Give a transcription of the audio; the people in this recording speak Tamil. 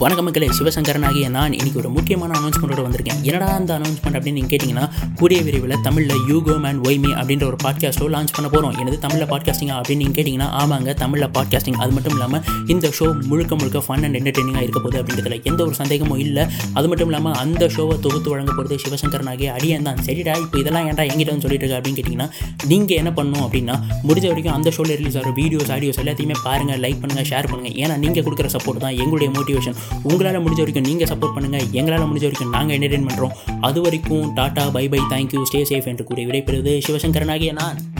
வணக்க மக்களே, சிவசங்கரன் ஆகிய நான் இன்றைக்கி ஒரு முக்கியமான அனௌன்ஸ்மெண்ட்டோடு வந்திருக்கேன். என்னடா அந்த அனௌன்ஸ்மெண்ட் அப்படின்னு நீங்கள் கேட்டிங்கன்னா, கூடிய விரைவில் தமிழில் You Come and Why Me அப்படின்ற ஒரு பாட்காஸ்ட்டோ லான்ச் பண்ண போகிறோம். எனது தமிழில் பாட்காஸ்டிங் அப்படின்னு நீங்கள் கேட்டிங்கன்னா, ஆமாங்க தமிழில் பாட்காஸ்டிங். அது மட்டும் இல்லாமல் இந்த ஷோ முழுக்க ஃபன் அண்ட் என்டர்டெய்னிங்காக இருக்க போகுது அப்படின்றதுல எந்த ஒரு சந்தேகமும் இல்லை. அது மட்டும் இல்லாமல் அந்த ஷோவை தொகுத்து வழங்க போகிறது சிவசங்கரன் ஆகிய அடியன் தான். சரிடா, இப்போ இதெல்லாம் ஏன்டா எங்கிட்டன்னு சொல்லிட்டு இருக்கா அப்படின்னு கேட்டிங்கன்னா, நீங்கள் என்ன பண்ணணும் அப்படின்னா, முடிஞ்ச வரைக்கும் அந்த ஷோவில் ரிலீஸ் ஆகிற வீடியோஸ் ஆடியோஸ் எல்லாத்தையுமே பாருங்கள், லைக் பண்ணுங்கள், ஷேர் பண்ணுங்கள். ஏன்னா நீங்கள் கொடுக்குற சப்போர்ட் தான் எங்களுடைய மோட்டிவேஷன். உங்களால் முடிஞ்ச வரைக்கும் நீங்கள் சப்போர்ட் பண்ணுங்கள், எங்களால் முடிஞ்ச வரைக்கும் நாங்கள் என்டர்டெயின் பண்ணுறோம். அது வரைக்கும் tata, bye bye, thank you, stay safe என்று கூறி விடைபெறுவது சிவசங்கரன் ஆகிய நான்.